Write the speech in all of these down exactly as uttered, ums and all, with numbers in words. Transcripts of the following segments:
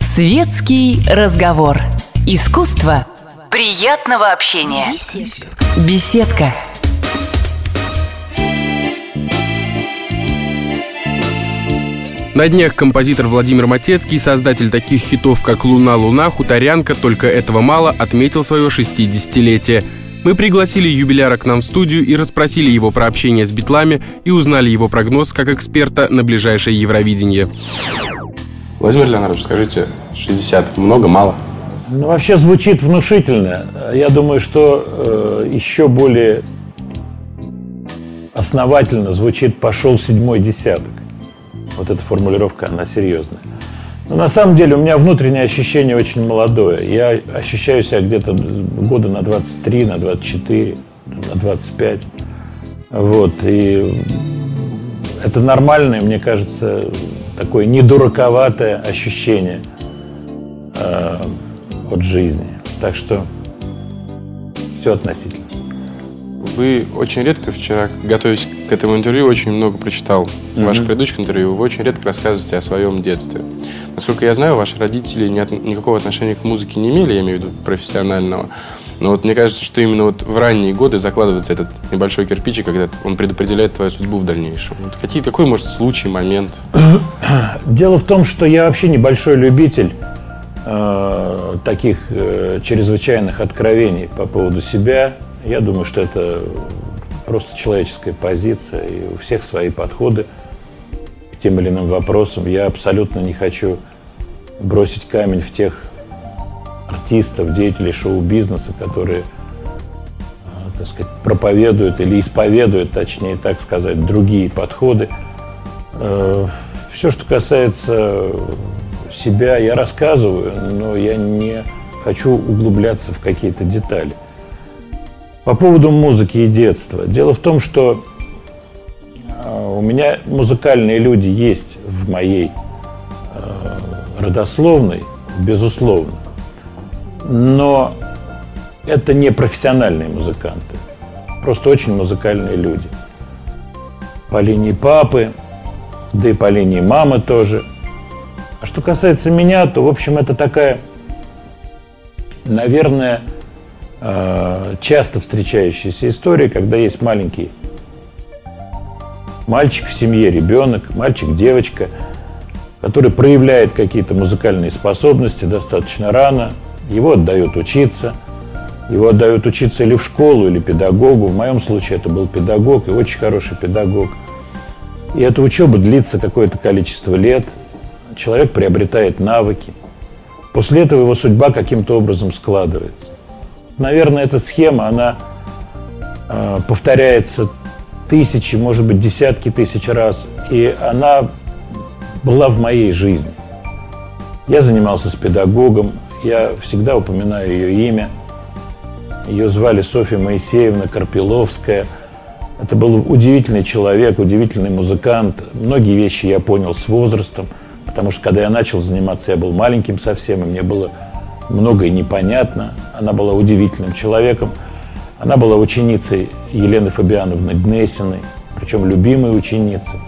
Светский разговор. Искусство приятного общения. Беседка. Беседка. На днях композитор Владимир Матецкий, создатель таких хитов, как «Луна, луна», «Хуторянка», «Только этого мало», отметил свое шестидесятилетие. Мы пригласили юбиляра к нам в студию и расспросили его про общение с битлами и узнали его прогноз как эксперта на ближайшее Евровидение. Владимир Леонидович, скажите, шестьдесят много, мало? Ну, вообще звучит внушительно. Я думаю, что э, еще более основательно звучит «пошел седьмой десяток». Вот эта формулировка, она серьезная. Но на самом деле у меня внутреннее ощущение очень молодое. Я ощущаю себя где-то года на двадцать три, на двадцать четыре, на двадцать пять. Вот. И это нормальное, мне кажется, такое недураковатое ощущение э, от жизни. Так что все относительно. Вы очень редко вчера, готовясь к этому интервью, очень много прочитал mm-hmm. ваших предыдущих интервью. Вы очень редко рассказываете о своем детстве. Насколько я знаю, ваши родители ни от, никакого отношения к музыке не имели, я имею в виду профессионального. Но вот мне кажется, что именно вот в ранние годы закладывается этот небольшой кирпичик, когда он предопределяет твою судьбу в дальнейшем. Вот какие, какой, может, случай, момент? Дело в том, что я вообще небольшой любитель э, таких э, чрезвычайных откровений по поводу себя. Я думаю, что это просто человеческая позиция, и у всех свои подходы к тем или иным вопросам. Я абсолютно не хочу бросить камень в тех артистов, деятелей шоу-бизнеса, которые, так сказать, проповедуют или исповедуют, точнее так сказать, другие подходы. Все, что касается себя, я рассказываю, но я не хочу углубляться в какие-то детали. По поводу музыки и детства. Дело в том, что у меня музыкальные люди есть в моей родословной, безусловно, но это не профессиональные музыканты, просто очень музыкальные люди. По линии папы, да и по линии мамы тоже. А что касается меня, то, в общем, это такая, наверное, часто встречающаяся история, когда есть маленький мальчик в семье, ребенок, мальчик-девочка, который проявляет какие-то музыкальные способности достаточно рано, его отдают учиться, его отдают учиться или в школу, или педагогу. В моем случае это был педагог, и очень хороший педагог. И эта учеба длится какое-то количество лет, человек приобретает навыки. После этого его судьба каким-то образом складывается. Наверное, эта схема, она э, повторяется тысячи, может быть, десятки тысяч раз. И она была в моей жизни. Я занимался с педагогом, я всегда упоминаю ее имя. Ее звали Софья Моисеевна Карпиловская. Это был удивительный человек, удивительный музыкант. Многие вещи я понял с возрастом, потому что, когда я начал заниматься, я был маленьким совсем, и мне было многое непонятно. Она была удивительным человеком. Она была ученицей Елены Фабиановны Гнесиной, причем любимой ученицей.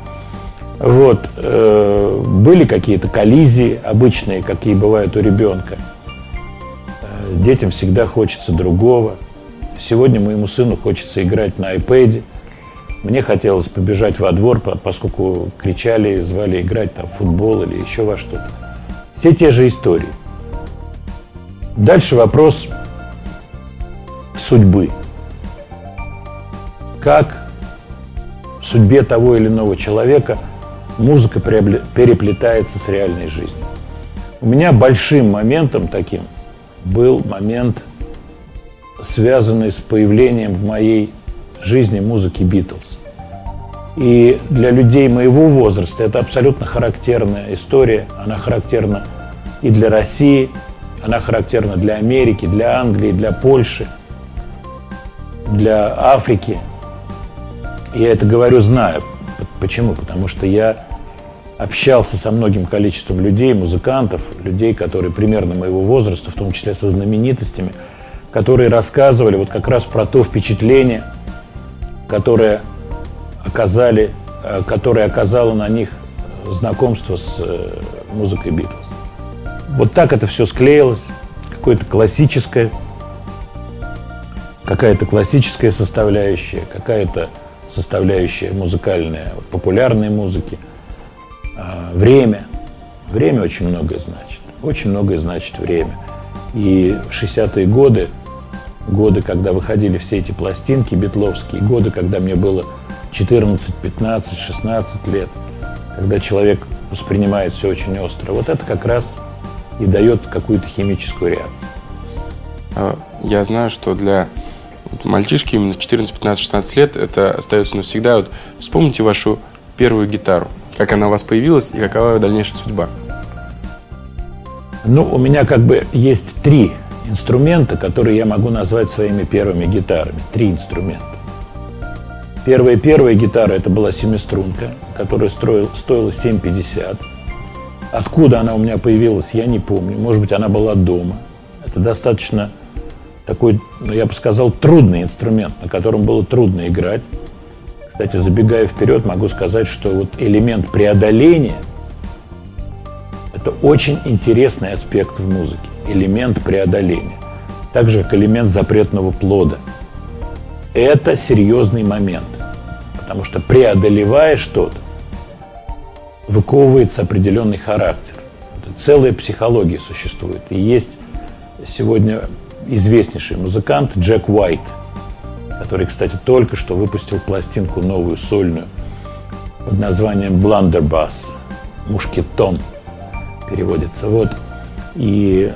Вот. Были какие-то коллизии обычные, какие бывают у ребенка. Детям всегда хочется другого. Сегодня моему сыну хочется играть на айпэде. Мне хотелось побежать во двор, поскольку кричали, звали играть там в футбол или еще во что-то. Все те же истории. Дальше вопрос судьбы. Как в судьбе того или иного человека музыка переплетается с реальной жизнью. У меня большим моментом таким был момент, связанный с появлением в моей жизни музыки Битлз. И для людей моего возраста это абсолютно характерная история. Она характерна и для России. Она характерна для Америки, для Англии, для Польши, для Африки. Я это говорю, знаю. Почему? Потому что я общался со многим количеством людей, музыкантов, людей, которые примерно моего возраста, в том числе со знаменитостями, которые рассказывали вот как раз про то впечатление, которое оказали, которое оказало на них знакомство с музыкой Битлз. Вот так это все склеилось. Какое-то классическое, какая-то классическая составляющая, какая-то составляющая музыкальная, популярной музыки. Время. Время очень многое значит. Очень многое значит время. И шестидесятые годы, годы, когда выходили все эти пластинки битловские, годы, когда мне было четырнадцать, пятнадцать, шестнадцать лет, когда человек воспринимает все очень остро, вот это как раз и дает какую-то химическую реакцию. Я знаю, что для мальчишки именно четырнадцать, пятнадцать, шестнадцать лет это остается навсегда. Вот вспомните вашу первую гитару, как она у вас появилась и какова ее дальнейшая судьба. Ну, у меня как бы есть три инструмента, которые я могу назвать своими первыми гитарами. Три инструмента. Первая-первая гитара – это была семиструнка, которая стоила семь пятьдесят. Откуда она у меня появилась, я не помню. Может быть, она была дома. Это достаточно такой, я бы сказал, трудный инструмент, на котором было трудно играть. Кстати, забегая вперед, могу сказать, что вот элемент преодоления – это очень интересный аспект в музыке. Элемент преодоления. Так же, как элемент запретного плода. Это серьезный момент, потому что, преодолевая что-то, выковывается определенный характер. Это целая психология существует. И есть сегодня известнейший музыкант Джек Уайт, который, кстати, только что выпустил пластинку новую, сольную, под названием Blunderbuss, «Мушкетон» переводится. Вот. И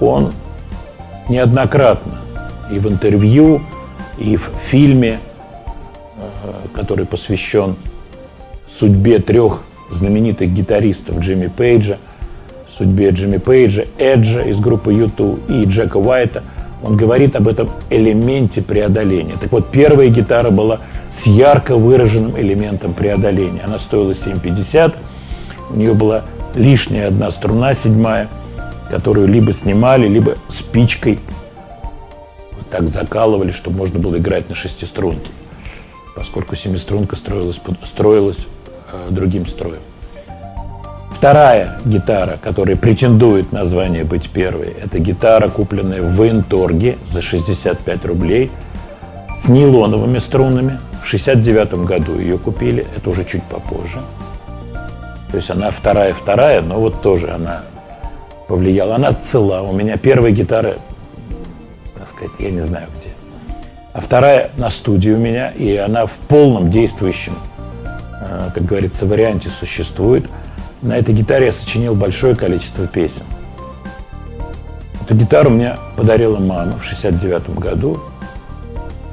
он неоднократно и в интервью, и в фильме, который посвящен судьбе трех знаменитых гитаристов Джимми Пейджа, судьбе Джимми Пейджа, Эджа из группы ю ту и Джека Уайта, он говорит об этом элементе преодоления. Так вот, первая гитара была с ярко выраженным элементом преодоления. Она стоила семь пятьдесят, у нее была лишняя одна струна, седьмая, которую либо снимали, либо спичкой так закалывали, чтобы можно было играть на шестиструнке, поскольку семиструнка строилась, строилась э, другим строем. Вторая гитара, которая претендует на звание быть первой, это гитара, купленная в военторге за шестьдесят пять рублей с нейлоновыми струнами. В шестьдесят девятом году ее купили, это уже чуть попозже. То есть она вторая-вторая, но вот тоже она повлияла. Она цела. У меня первая гитара, так сказать, я не знаю где. А вторая на студии у меня, и она в полном действующем, как говорится, варианте существует. На этой гитаре я сочинил большое количество песен. Эту гитару мне подарила мама в шестьдесят девятом году.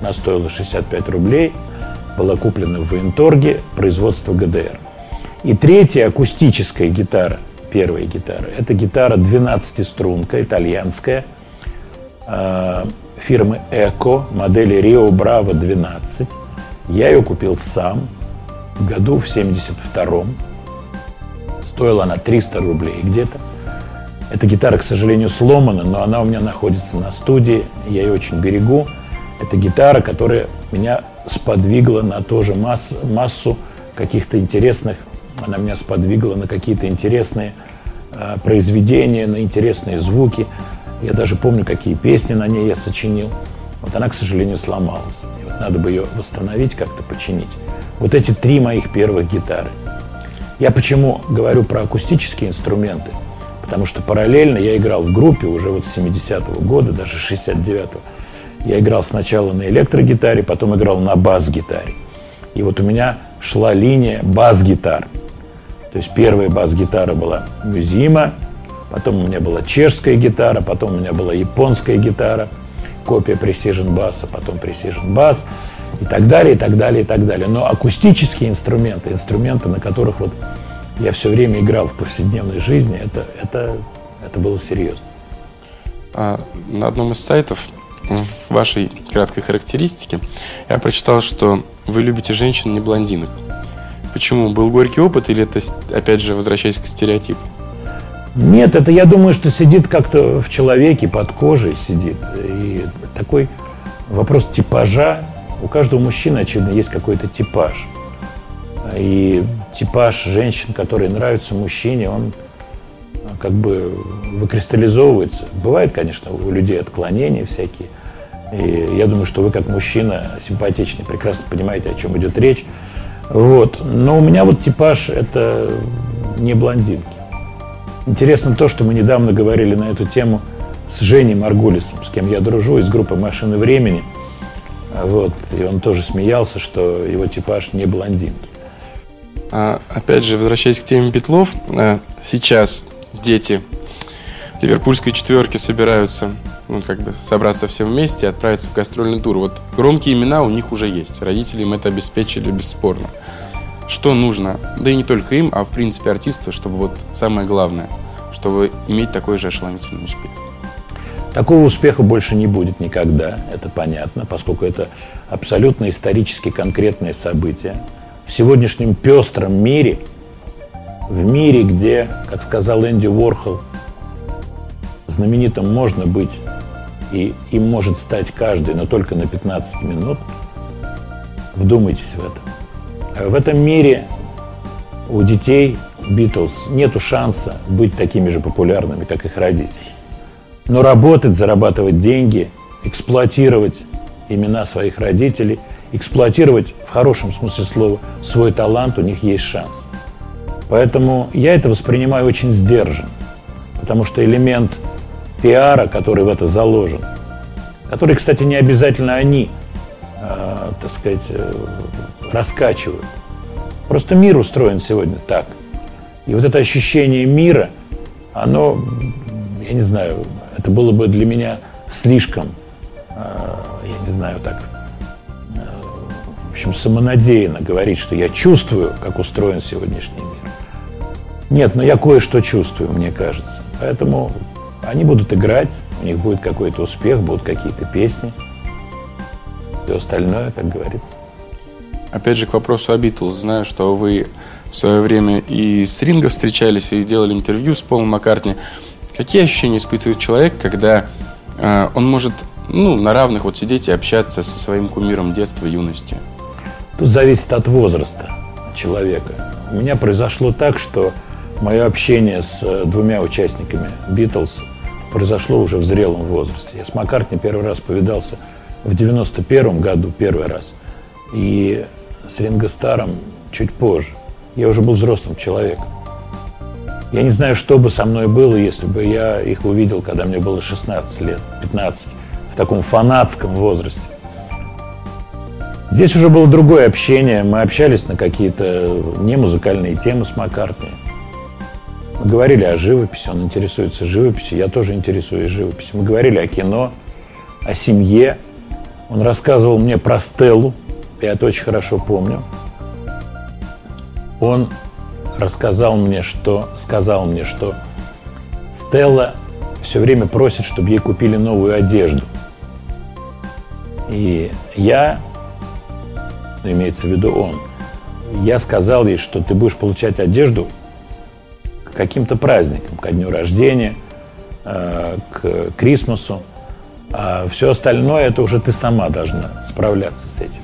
Она стоила шестьдесят пять рублей, была куплена в военторге, производства ГДР. И третья акустическая гитара, первая гитара, это гитара двенадцатиструнка, итальянская, фирмы «Эко», модели «Рио Браво двенадцать». Я ее купил сам в году в семьдесят втором. Стоила она триста рублей где-то. Эта гитара, к сожалению, сломана, но она у меня находится на студии. Я ее очень берегу. Это гитара, которая меня сподвигла на тоже масс, массу каких-то интересных... Она меня сподвигла на какие-то интересные э, произведения, на интересные звуки. Я даже помню, какие песни на ней я сочинил. Вот она, к сожалению, сломалась. И вот надо бы ее восстановить, как-то починить. Вот эти три моих первых гитары. Я почему говорю про акустические инструменты? Потому что параллельно я играл в группе уже вот с семидесятого года, даже шестьдесят девятого. Я играл сначала на электрогитаре, потом играл на бас-гитаре. И вот у меня шла линия бас-гитар. То есть первая бас-гитара была «Мюзима», потом у меня была чешская гитара, потом у меня была японская гитара, копия Precision Bass, потом Precision Bass и так далее, и так далее, и так далее. Но акустические инструменты, инструменты, на которых вот я все время играл в повседневной жизни, это, это, это было серьезно. На одном из сайтов в вашей краткой характеристике я прочитал, что вы любите женщин, не блондинок. Почему? Был горький опыт или это, опять же, возвращаясь к стереотипу? Нет, это, я думаю, что сидит как-то в человеке, под кожей сидит. И такой вопрос типажа. У каждого мужчины, очевидно, есть какой-то типаж. И типаж женщин, которые нравятся мужчине, он как бы выкристаллизовывается. Бывают, конечно, у людей отклонения всякие. И я думаю, что вы как мужчина симпатичный, прекрасно понимаете, о чем идет речь. Вот. Но у меня вот типаж – это не блондинки. Интересно то, что мы недавно говорили на эту тему с Женей Маргулисом, с кем я дружу, из группы «Машины времени». Вот. И он тоже смеялся, что его типаж не блондинки. А, опять же, возвращаясь к теме битлов, сейчас дети ливерпульской четверки собираются, ну, как бы собраться все вместе и отправиться в гастрольный тур. Вот громкие имена у них уже есть, родители им это обеспечили бесспорно. Что нужно, да и не только им, а в принципе артисту, чтобы вот самое главное, чтобы иметь такой же ошеломительный успех? Такого успеха больше не будет никогда, это понятно, поскольку это абсолютно исторически конкретное событие. В сегодняшнем пестром мире, в мире, где, как сказал Энди Уорхол, знаменитым можно быть и им может стать каждый, но только на пятнадцать минут. Вдумайтесь в это. В этом мире у детей Битлз нету шанса быть такими же популярными, как их родители. Но работать, зарабатывать деньги, эксплуатировать имена своих родителей, эксплуатировать, в хорошем смысле слова, свой талант, у них есть шанс. Поэтому я это воспринимаю очень сдержанно, потому что элемент пиара, который в это заложен, который, кстати, не обязательно они, э, так сказать, э, раскачивают. Просто мир устроен сегодня так. И вот это ощущение мира, оно, я не знаю, это было бы для меня слишком, э, я не знаю, так, э, в общем, самонадеянно говорить, что я чувствую, как устроен сегодняшний мир. Нет, но я кое-что чувствую, мне кажется. Поэтому они будут играть, у них будет какой-то успех, будут какие-то песни. Все остальное, как говорится. Опять же, к вопросу о Битлз. Знаю, что вы в свое время и с Ринго встречались, и делали интервью с Полом Маккартни. Какие ощущения испытывает человек, когда э, он может, ну, на равных вот сидеть и общаться со своим кумиром детства, юности? Тут зависит от возраста человека. У меня произошло так, что мое общение с двумя участниками «Битлз» произошло уже в зрелом возрасте. Я с Маккартни первый раз повидался в девяносто первом году, первый раз, и с Ринго Старром чуть позже. Я уже был взрослым человеком. Я не знаю, что бы со мной было, если бы я их увидел, когда мне было шестнадцать лет, пятнадцать, в таком фанатском возрасте. Здесь уже было другое общение. Мы общались на какие-то немузыкальные темы с Маккартни. Мы говорили о живописи, он интересуется живописью, я тоже интересуюсь живописью. Мы говорили о кино, о семье. Он рассказывал мне про Стеллу, я это очень хорошо помню. Он рассказал мне, что, сказал мне, что Стелла все время просит, чтобы ей купили новую одежду. И я, имеется в виду он, я сказал ей, что ты будешь получать одежду к каким-то праздникам, ко дню рождения, к Крисмасу, а все остальное это уже ты сама должна справляться с этим.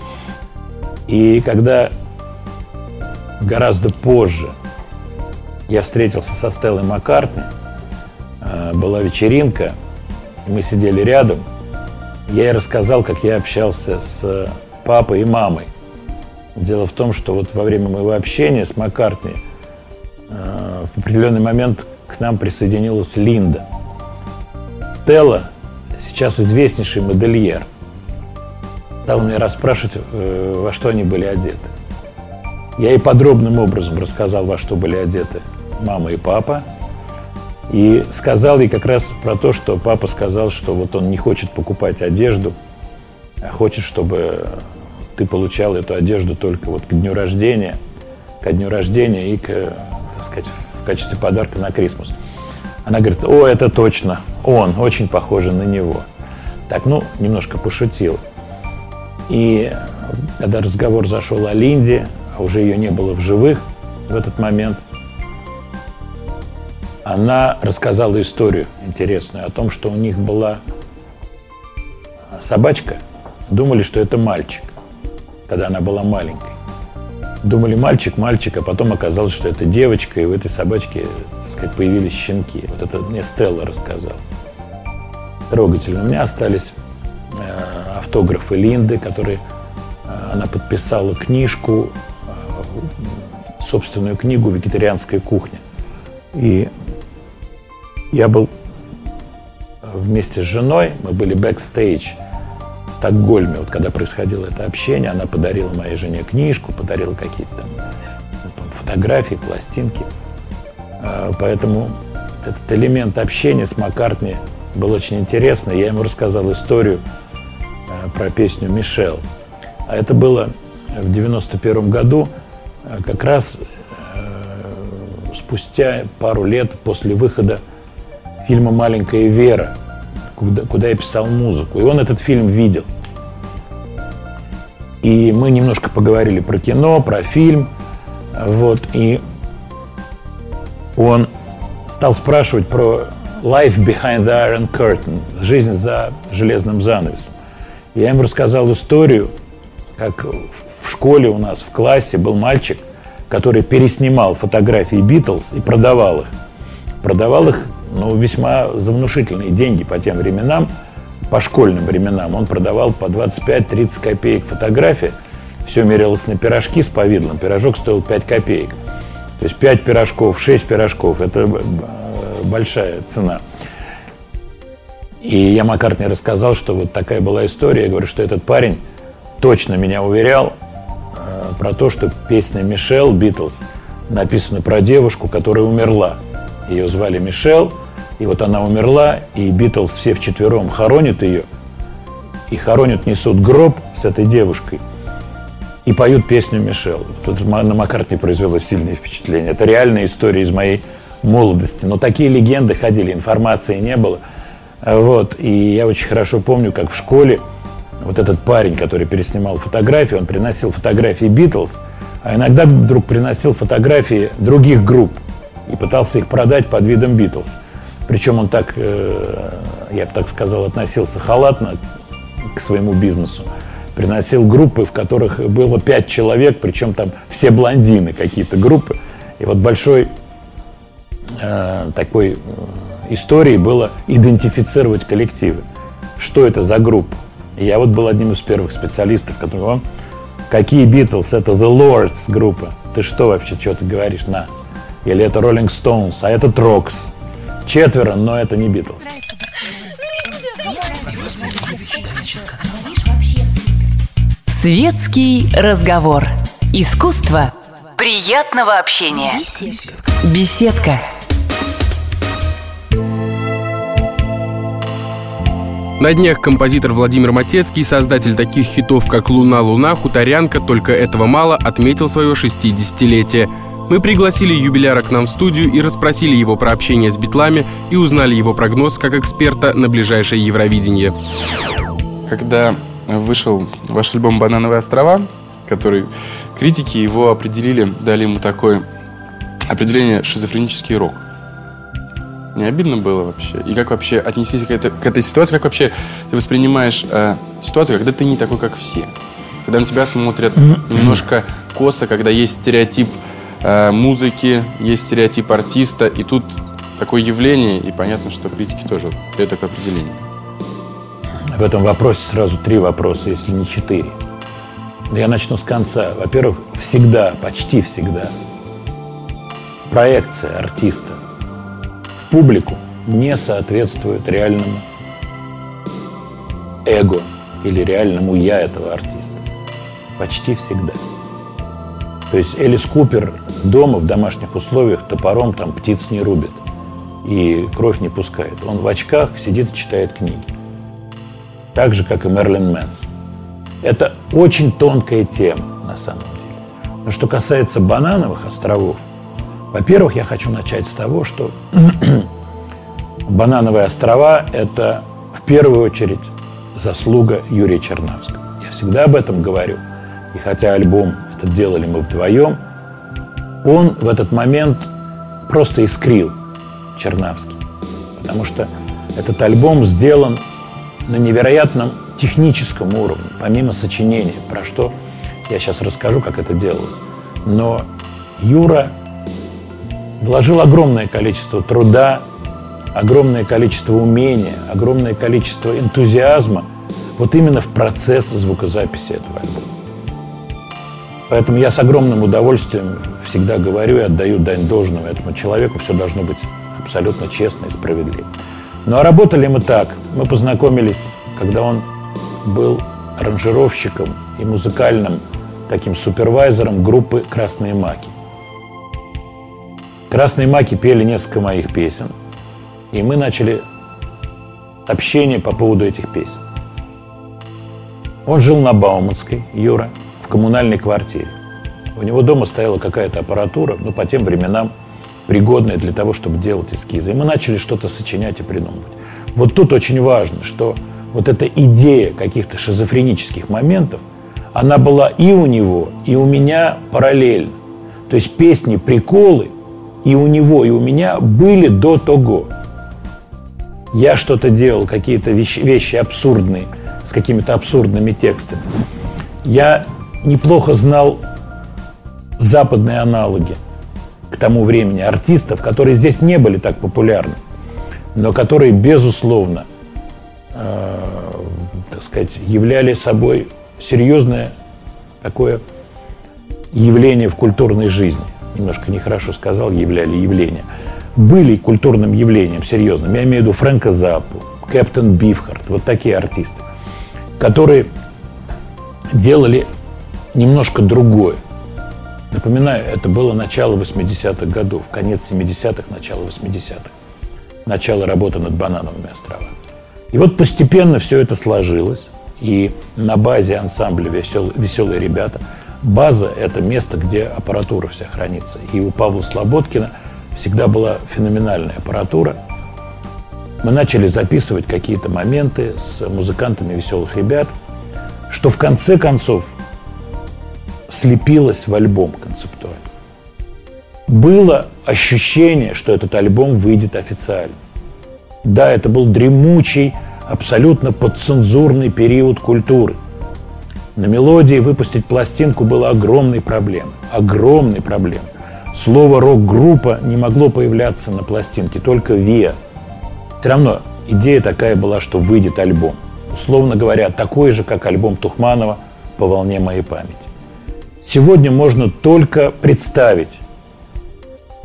И когда гораздо позже я встретился со Стеллой Маккартни, была вечеринка, мы сидели рядом, я ей рассказал, как я общался с папой и мамой. Дело в том, что вот во время моего общения с Маккартни э, в определенный момент к нам присоединилась Линда. Стелла, сейчас известнейший модельер, стала меня расспрашивать, э, во что они были одеты. Я ей подробным образом рассказал, во что были одеты мама и папа. И сказал ей как раз про то, что папа сказал, что вот он не хочет покупать одежду, а хочет, чтобы ты получал эту одежду только вот к дню рождения, ко дню рождения и, к, так сказать, в качестве подарка на Крисмас. Она говорит: о, это точно, он, очень похоже на него. Так, ну, немножко пошутил. И когда разговор зашел о Линде, а уже ее не было в живых в этот момент, она рассказала историю интересную о том, что у них была собачка, думали, что это мальчик, когда она была маленькой. Думали, мальчик, мальчик, а потом оказалось, что это девочка, и у этой собачки, так сказать, появились щенки. Вот это мне Стелла рассказала. Трогательно. У меня остались э, автографы Линды, которые э, она подписала книжку, э, собственную книгу «Вегетарианская кухня». И я был вместе с женой, мы были бэкстейдж в Стокгольме, вот когда происходило это общение, она подарила моей жене книжку, подарила какие-то там, ну, там фотографии, пластинки. Поэтому этот элемент общения с Маккартни был очень интересный. Я ему рассказал историю про песню «Мишель». А это было в девяносто первом году, как раз спустя пару лет после выхода фильма «Маленькая Вера», куда, куда я писал музыку. И он этот фильм видел. И мы немножко поговорили про кино, про фильм. Вот. И он стал спрашивать про «Life behind the Iron Curtain», «Жизнь за железным занавесом». И я ему рассказал историю, как в школе у нас в классе был мальчик, который переснимал фотографии «Битлз» и продавал их. Продавал их Ну, весьма за внушительные деньги по тем временам, по школьным временам. Он продавал по двадцать пять - тридцать копеек фотографии. Все мерилось на пирожки с повидлом. Пирожок стоил пять копеек. То есть пять пирожков, шесть пирожков. Это большая цена. И я Маккартни рассказал, что вот такая была история. Я говорю, что этот парень точно меня уверял э, про то, что песня «Мишель» Битлз написана про девушку, которая умерла. Ее звали Мишель. И вот она умерла, и Битлз все вчетвером хоронят ее. И хоронят, несут гроб с этой девушкой. И поют песню «Мишель». Тут на Маккартни произвело сильное впечатление. Это реальная история из моей молодости. Но такие легенды ходили, информации не было. Вот. И я очень хорошо помню, как в школе вот этот парень, который переснимал фотографии, он приносил фотографии Битлз, а иногда вдруг приносил фотографии других групп и пытался их продать под видом «Битлз». Причем он так, я бы так сказал, относился халатно к своему бизнесу. Приносил группы, в которых было пять человек, причем там все блондины какие-то группы. И вот большой э, такой историей было идентифицировать коллективы. Что это за группа? И я вот был одним из первых специалистов, который говорил: какие «Битлз»? Это «The Lords» группа. Ты что вообще, что ты говоришь? На. Или это «Rolling Stones», а это «Трокс». Четверо, но это не «Битлз». Светский разговор. Искусство приятного общения. Беседка. Беседка. На днях композитор Владимир Матецкий, создатель таких хитов, как «Луна, луна», «Хуторянка», «Только этого мало», отметил свое шестидесятилетие. Мы пригласили юбиляра к нам в студию и расспросили его про общение с битлами и узнали его прогноз как эксперта на ближайшее Евровидение. Когда вышел ваш альбом «Банановые острова», который критики его определили, дали ему такое определение — шизофренический рок. Не обидно было вообще? И как вообще отнеслись к, это, к этой ситуации? Как вообще ты воспринимаешь э, ситуацию, когда ты не такой, как все? Когда на тебя смотрят немножко косо, когда есть стереотип музыки, есть стереотип артиста, и тут такое явление, и понятно, что критики тоже дают такое определение. В этом вопросе сразу три вопроса, если не четыре. Я начну с конца. Во-первых, всегда, почти всегда, проекция артиста в публику не соответствует реальному эго или реальному я этого артиста. Почти всегда. То есть Элис Купер дома в домашних условиях топором там птиц не рубит и кровь не пускает. Он в очках сидит и читает книги. Так же, как и Мерлин Мэнс. Это очень тонкая тема, на самом деле. Но что касается «Банановых островов», во-первых, я хочу начать с того, что «Банановые острова» — это в первую очередь заслуга Юрия Чернавского. Я всегда об этом говорю. И хотя альбом делали мы вдвоем, он в этот момент просто искрил, Чернавский. Потому что этот альбом сделан на невероятном техническом уровне, помимо сочинения, про что я сейчас расскажу, как это делалось. но Юра вложил огромное количество труда, огромное количество умения, огромное количество энтузиазма вот именно в процесс звукозаписи этого альбома. Поэтому я с огромным удовольствием всегда говорю и отдаю дань должного этому человеку. Все должно быть абсолютно честно и справедливо. Ну а работали мы так. Мы познакомились, когда он был аранжировщиком и музыкальным таким супервайзером группы «Красные маки». «Красные маки» пели несколько моих песен. И мы начали общение по поводу этих песен. Он жил на Бауманской, Юра, в коммунальной квартире. У него дома стояла какая-то аппаратура, ну, по тем временам пригодная для того, чтобы делать эскизы. И мы начали что-то сочинять и придумывать. Вот тут очень важно, что вот эта идея каких-то шизофренических моментов, она была и у него, и у меня параллельно. То есть песни, приколы и у него, и у меня были до того. Я что-то делал, какие-то вещи, вещи абсурдные, с какими-то абсурдными текстами. Я неплохо знал западные аналоги к тому времени артистов, которые здесь не были так популярны, но которые, безусловно, э, так сказать, являли собой серьезное такое явление в культурной жизни. Немножко нехорошо сказал, являли явление. Были культурным явлением серьезным. Я имею в виду Фрэнка Заппу, Кэптен Бифхард, вот такие артисты, которые делали немножко другое. Напоминаю, это было начало восьмидесятых годов, конец семидесятых, начало восьмидесятых. Начало работы над «Банановыми островами». И вот постепенно все это сложилось. И на базе ансамбля «Веселые ребята» база – это место, где аппаратура вся хранится. И у Павла Слободкина всегда была феноменальная аппаратура. Мы начали записывать какие-то моменты с музыкантами «Веселых ребят», что в конце концов слепилось в альбом концептуально. Было ощущение, что этот альбом выйдет официально. Да, это был дремучий, абсолютно подцензурный период культуры. На «Мелодии» выпустить пластинку было огромной проблемой. Огромной проблемой. Слово «рок-группа» не могло появляться на пластинке, только «Виа». Все равно идея такая была, что выйдет альбом. Условно говоря, такой же, как альбом Тухманова «По волне моей памяти». Сегодня можно только представить,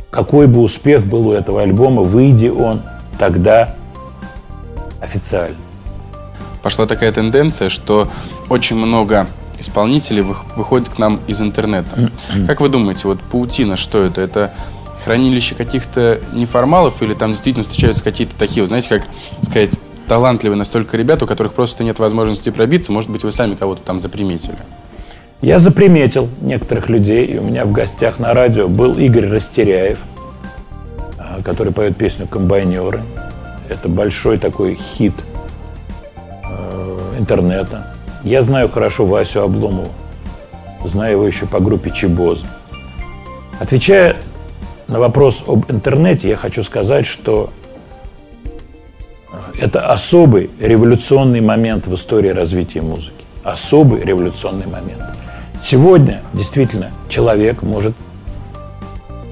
какой бы успех был у этого альбома, выйди он тогда официально. Пошла такая тенденция, что очень много исполнителей выходит к нам из интернета. Как вы думаете, вот паутина, что это? Это хранилище каких-то неформалов или там действительно встречаются какие-то такие, вот, знаете, как сказать, талантливые настолько ребята, у которых просто нет возможности пробиться? Может быть, вы сами кого-то там заприметили? Я заприметил некоторых людей, и у меня в гостях на радио был Игорь Растеряев, который поет песню «Комбайнеры». Это большой такой хит интернета. Я знаю хорошо Васю Обломова, знаю его еще по группе «Чебоза». Отвечая на вопрос об интернете, я хочу сказать, что это особый революционный момент в истории развития музыки. Особый революционный момент. Сегодня, действительно, человек может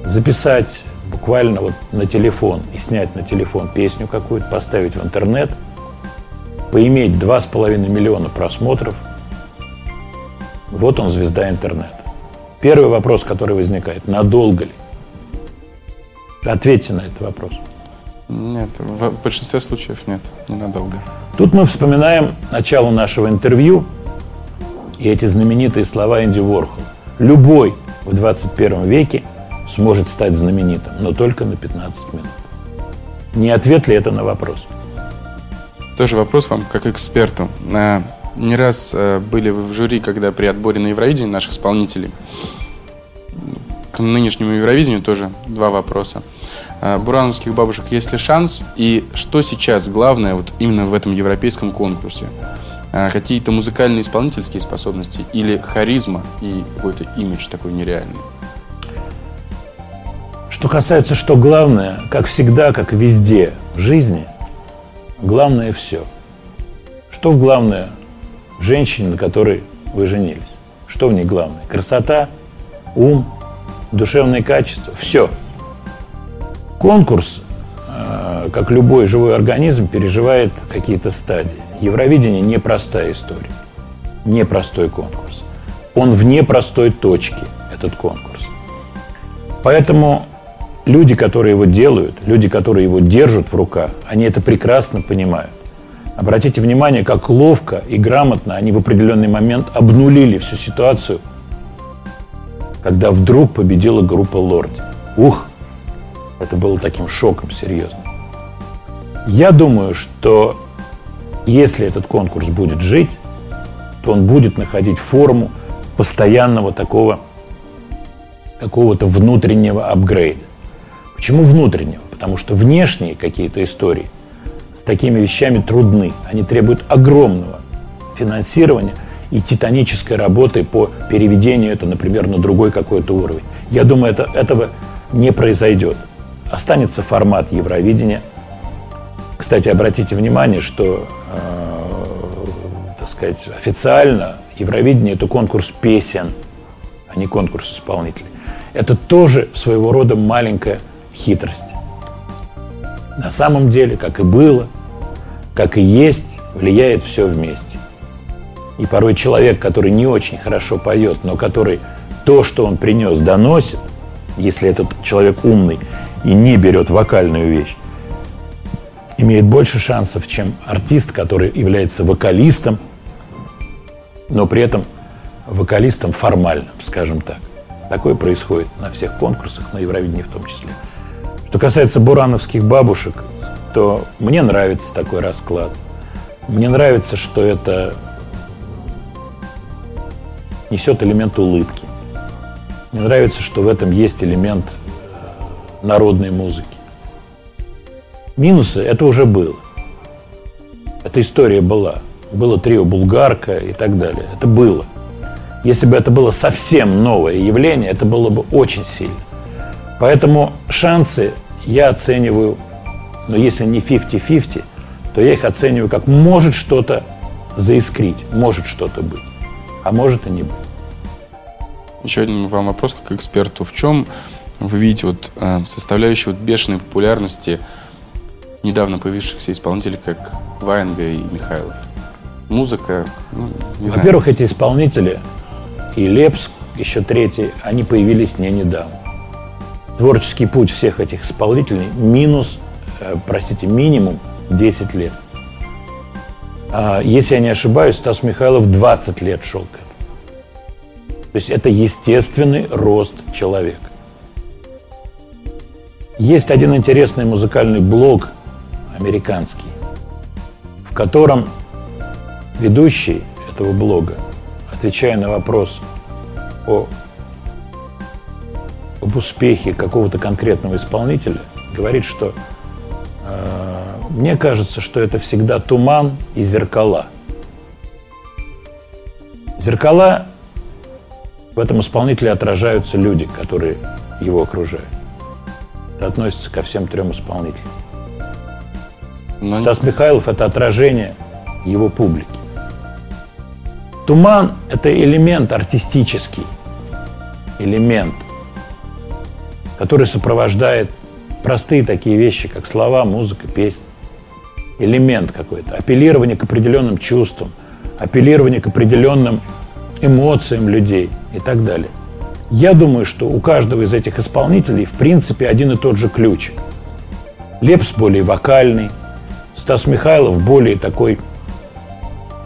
записать буквально вот на телефон и снять на телефон песню какую-то, поставить в интернет, поиметь два с половиной миллиона просмотров. Вот он, звезда интернета. Первый вопрос, который возникает, надолго ли? Ответьте на этот вопрос. Нет, в большинстве случаев нет, ненадолго. Тут мы вспоминаем начало нашего интервью и эти знаменитые слова Энди Уорхола. Любой в двадцать первом веке сможет стать знаменитым, но только на пятнадцать минут. Не ответ ли это на вопрос? Тоже вопрос вам, как эксперту. Не раз были вы в жюри, когда при отборе на Евровидение наших исполнителей. К нынешнему Евровидению тоже два вопроса. Бурановских бабушек есть ли шанс? И что сейчас главное вот именно в этом европейском конкурсе? Какие-то музыкальные исполнительские способности или харизма и какой-то имидж такой нереальный? Что касается, что главное, как всегда, как везде в жизни, главное все. Что в главное в женщине, на которой вы женились? Что в ней главное? Красота, ум, душевные качества, все. Конкурс, как любой живой организм, переживает какие-то стадии. Евровидение – непростая история, непростой конкурс. Он в непростой точке, этот конкурс. Поэтому люди, которые его делают, люди, которые его держат в руках, они это прекрасно понимают. Обратите внимание, как ловко и грамотно они в определенный момент обнулили всю ситуацию, когда вдруг победила группа «Лорди». Ух! Это было таким шоком серьезным. Я думаю, что если этот конкурс будет жить, то он будет находить форму постоянного такого какого-то внутреннего апгрейда. Почему внутреннего? Потому что внешние какие-то истории с такими вещами трудны. Они требуют огромного финансирования и титанической работы по переведению этого, например, на другой какой-то уровень. Я думаю, это, этого не произойдет. Останется формат Евровидения. Кстати, обратите внимание, что, э, так сказать, официально Евровидение – это конкурс песен, а не конкурс исполнителей. Это тоже своего рода маленькая хитрость. На самом деле, как и было, как и есть, влияет все вместе. И порой человек, который не очень хорошо поет, но который то, что он принес, доносит, если этот человек умный и не берет вокальную вещь, имеет больше шансов, чем артист, который является вокалистом, но при этом вокалистом формальным, скажем так. Такое происходит на всех конкурсах, на Евровидении в том числе. Что касается бурановских бабушек, то мне нравится такой расклад. Мне нравится, что это несет элемент улыбки. Мне нравится, что в этом есть элемент народной музыки. Минусы – это уже было. Эта история была. Было трио «Булгарка» и так далее. Это было. Если бы это было совсем новое явление, это было бы очень сильно. Поэтому шансы я оцениваю, но если не пятьдесят на пятьдесят, то я их оцениваю как может что-то заискрить, может что-то быть, а может и не быть. Еще один вам вопрос как эксперту. В чем вы видите вот, составляющую вот бешеной популярности недавно появившихся исполнителей, как Ваенга и Михайлов? Музыка, ну, не знаю. Во-первых, эти исполнители и Лепс, еще третий, они появились не недавно. Творческий путь всех этих исполнителей минус, э, простите, минимум десять лет. А, если я не ошибаюсь, Стас Михайлов двадцать лет шел к этому. То есть это естественный рост человека. Есть один интересный музыкальный блог американский, в котором ведущий этого блога, отвечая на вопрос о, об успехе какого-то конкретного исполнителя, говорит, что э, мне кажется, что это всегда туман и зеркала. Зеркала в этом исполнителе отражаются люди, которые его окружают. Это относится ко всем трем исполнителям. Но... Стас Михайлов – это отражение его публики. Туман – это элемент артистический, элемент, который сопровождает простые такие вещи, как слова, музыка, песня. Элемент какой-то, апеллирование к определенным чувствам, апеллирование к определенным эмоциям людей и так далее. Я думаю, что у каждого из этих исполнителей, в принципе, один и тот же ключик. Лепс более вокальный, Стас Михайлов более такой,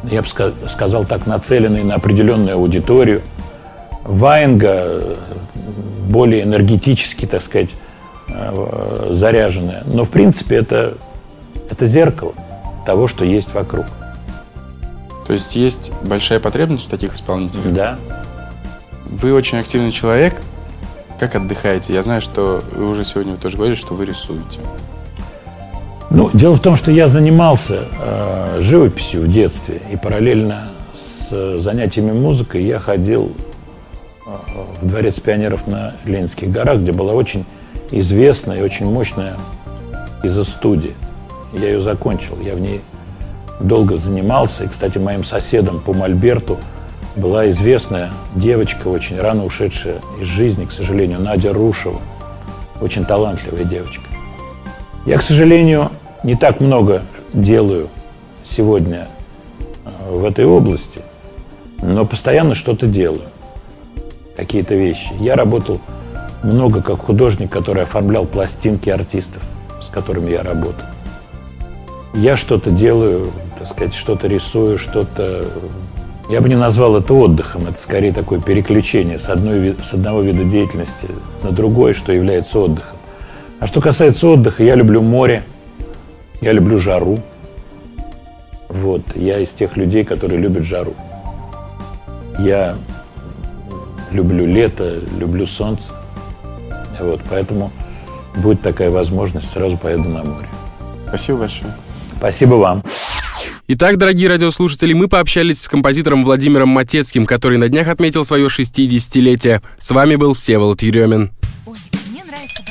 я бы сказал так, нацеленный на определенную аудиторию. Ваенга более энергетически, так сказать, заряженная. Но, в принципе, это, это зеркало того, что есть вокруг. То есть есть большая потребность в таких исполнителях? Да. Вы очень активный человек. Как отдыхаете? Я знаю, что вы уже сегодня тоже говорили, что вы рисуете. Ну, дело в том, что я занимался э, живописью в детстве, и параллельно с занятиями музыкой я ходил в Дворец пионеров на Ленинских горах, где была очень известная и очень мощная изо-студия. Я ее закончил, я в ней долго занимался. И, кстати, моим соседом по мольберту была известная девочка, очень рано ушедшая из жизни, к сожалению, Надя Рушева. Очень талантливая девочка. Я, к сожалению, не так много делаю сегодня в этой области, но постоянно что-то делаю, какие-то вещи. Я работал много как художник, который оформлял пластинки артистов, с которыми я работал. Я что-то делаю, так сказать, что-то рисую, что-то... Я бы не назвал это отдыхом, это скорее такое переключение с, одной, с одного вида деятельности на другой, что является отдыхом. А что касается отдыха, я люблю море, я люблю жару. Вот, я из тех людей, которые любят жару. Я люблю лето, люблю солнце. Вот, поэтому будет такая возможность, сразу поеду на море. Спасибо большое. Спасибо вам. Итак, дорогие радиослушатели, мы пообщались с композитором Владимиром Матецким, который на днях отметил свое шестидесятилетие. С вами был Всеволод Еремин. Ой, мне нравится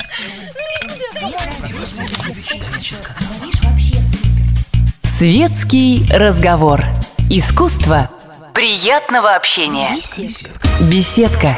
«Светский разговор». Искусство приятного общения. Беседка.